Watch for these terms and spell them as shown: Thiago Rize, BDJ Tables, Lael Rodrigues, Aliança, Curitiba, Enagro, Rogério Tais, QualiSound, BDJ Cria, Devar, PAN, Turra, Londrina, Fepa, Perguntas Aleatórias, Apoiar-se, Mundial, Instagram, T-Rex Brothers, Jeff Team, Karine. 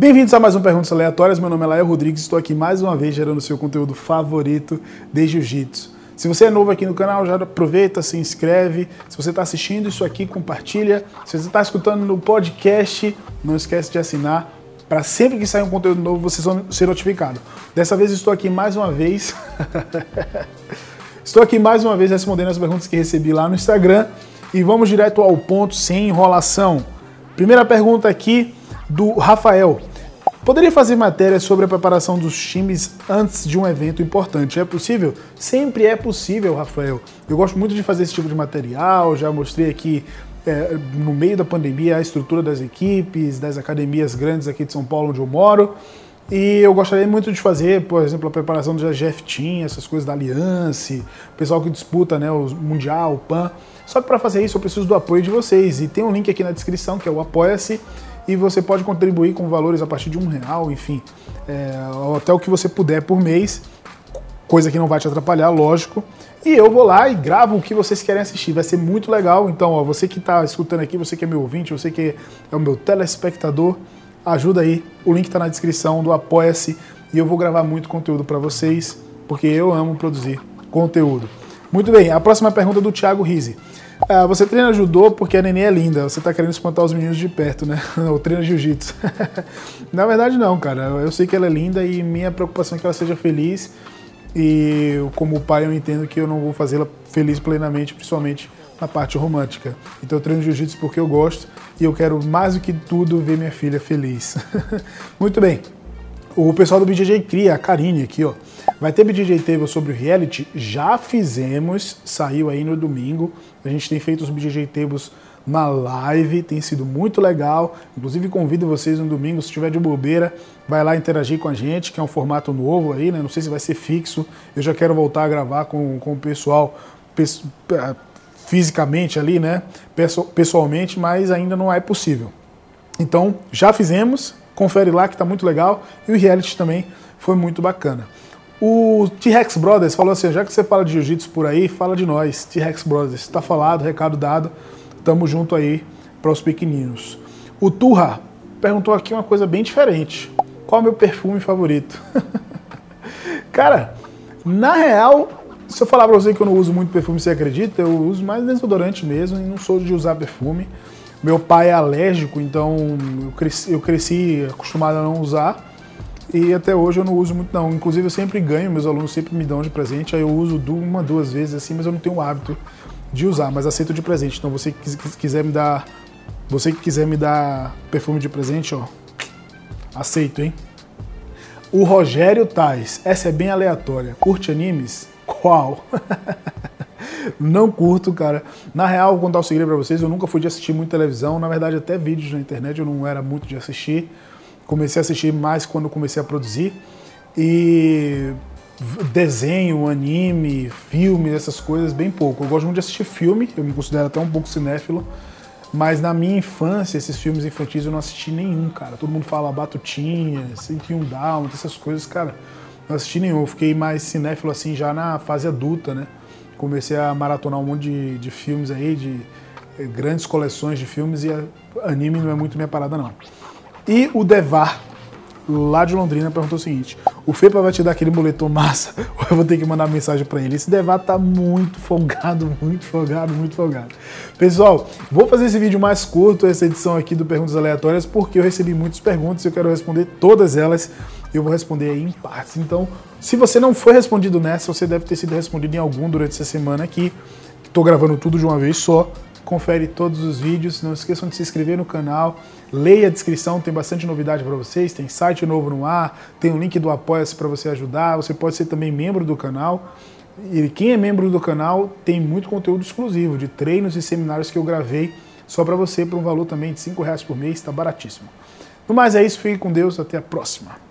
Bem-vindos a mais um Perguntas Aleatórias, meu nome é Lael Rodrigues, estou aqui mais uma vez gerando o seu conteúdo favorito de jiu-jitsu. Se você é novo aqui no canal, já aproveita, se inscreve, se você está assistindo isso aqui, compartilha, se você está escutando no podcast, não esquece de assinar, para sempre que sair um conteúdo novo, você ser notificado. Dessa vez estou aqui mais uma vez, respondendo as perguntas que recebi lá no Instagram e vamos direto ao ponto, sem enrolação. Primeira pergunta aqui do Rafael. Poderia fazer matéria sobre a preparação dos times antes de um evento importante? É possível? Sempre é possível, Rafael. Eu gosto muito de fazer esse tipo de material, já mostrei aqui no meio da pandemia a estrutura das equipes, das academias grandes aqui de São Paulo, onde eu moro. E eu gostaria muito de fazer, por exemplo, a preparação do Jeff Team, essas coisas da Aliança, o pessoal que disputa, né, o Mundial, o PAN. Só que para fazer isso eu preciso do apoio de vocês. E tem um link aqui na descrição, que é o Apoia-se, e você pode contribuir com valores a partir de R$1, enfim, até o que você puder por mês, coisa que não vai te atrapalhar, lógico. E eu vou lá e gravo o que vocês querem assistir, vai ser muito legal. Então, ó, você que está escutando aqui, você que é meu ouvinte, você que é o meu telespectador, ajuda aí, o link está na descrição do Apoia-se e eu vou gravar muito conteúdo para vocês, porque eu amo produzir conteúdo. Muito bem, a próxima pergunta é do Thiago Rize. Você treina judô porque a neném é linda, você tá querendo espantar os meninos de perto, né? Ou treina jiu-jitsu. Na verdade não, cara, eu sei que ela é linda e minha preocupação é que ela seja feliz e eu, como pai, eu entendo que eu não vou fazê-la feliz plenamente, principalmente na parte romântica. Então eu treino jiu-jitsu porque eu gosto e eu quero, mais do que tudo, ver minha filha feliz. Muito bem, o pessoal do BDJ Cria, a Karine aqui, ó, vai ter BDJ Tables sobre o reality? Já fizemos, saiu aí no domingo, a gente tem feito os BDJ Tables na live, tem sido muito legal, inclusive convido vocês no domingo, se estiver de bobeira, vai lá interagir com a gente, que é um formato novo aí, né? Não sei se vai ser fixo, eu já quero voltar a gravar com o pessoal fisicamente ali, né? Pessoalmente, mas ainda não é possível. Então, já fizemos, confere lá que tá muito legal, e o reality também foi muito bacana. O T-Rex Brothers falou assim, já que você fala de jiu-jitsu por aí, fala de nós, T-Rex Brothers. Tá falado, recado dado, tamo junto aí para os pequeninos. O Turra perguntou aqui uma coisa bem diferente. Qual é o meu perfume favorito? Cara, na real, se eu falar pra você que eu não uso muito perfume, você acredita? Eu uso mais desodorante mesmo e não sou de usar perfume. Meu pai é alérgico, então eu cresci acostumado a não usar. E até hoje eu não uso muito não, inclusive eu sempre ganho, meus alunos sempre me dão de presente, aí eu uso uma, duas vezes assim, mas eu não tenho o hábito de usar, mas aceito de presente. Então você que quiser me dar perfume de presente, ó, aceito, hein? O Rogério Tais, essa é bem aleatória, curte animes? Qual? Não curto, cara. Na real, vou contar um segredo pra vocês, eu nunca fui de assistir muito televisão, na verdade até vídeos na internet eu não era muito de assistir. Comecei a assistir mais quando comecei a produzir, e desenho, anime, filme, essas coisas, bem pouco. Eu gosto muito de assistir filme, eu me considero até um pouco cinéfilo, mas na minha infância, esses filmes infantis eu não assisti nenhum, cara. Todo mundo fala Batutinha, 101 Down, essas coisas, cara, não assisti nenhum. Eu fiquei mais cinéfilo assim já na fase adulta, né? Comecei a maratonar um monte de filmes aí, de grandes coleções de filmes, e anime não é muito minha parada, não. E o Devar, lá de Londrina, perguntou o seguinte, o Fepa vai te dar aquele moletom massa ou eu vou ter que mandar mensagem pra ele? Esse Devar tá muito folgado, muito folgado, muito folgado. Pessoal, vou fazer esse vídeo mais curto, essa edição aqui do Perguntas Aleatórias, porque eu recebi muitas perguntas e eu quero responder todas elas. Eu vou responder aí em partes. Então, se você não foi respondido nessa, você deve ter sido respondido em algum durante essa semana aqui. Tô gravando tudo de uma vez só. Confere todos os vídeos, não esqueçam de se inscrever no canal, leia a descrição, tem bastante novidade para vocês, tem site novo no ar, tem o link do Apoia-se para você ajudar, você pode ser também membro do canal, e quem é membro do canal tem muito conteúdo exclusivo, de treinos e seminários que eu gravei só para você, por um valor também de R$5 por mês, está baratíssimo. No mais é isso, fique com Deus, até a próxima!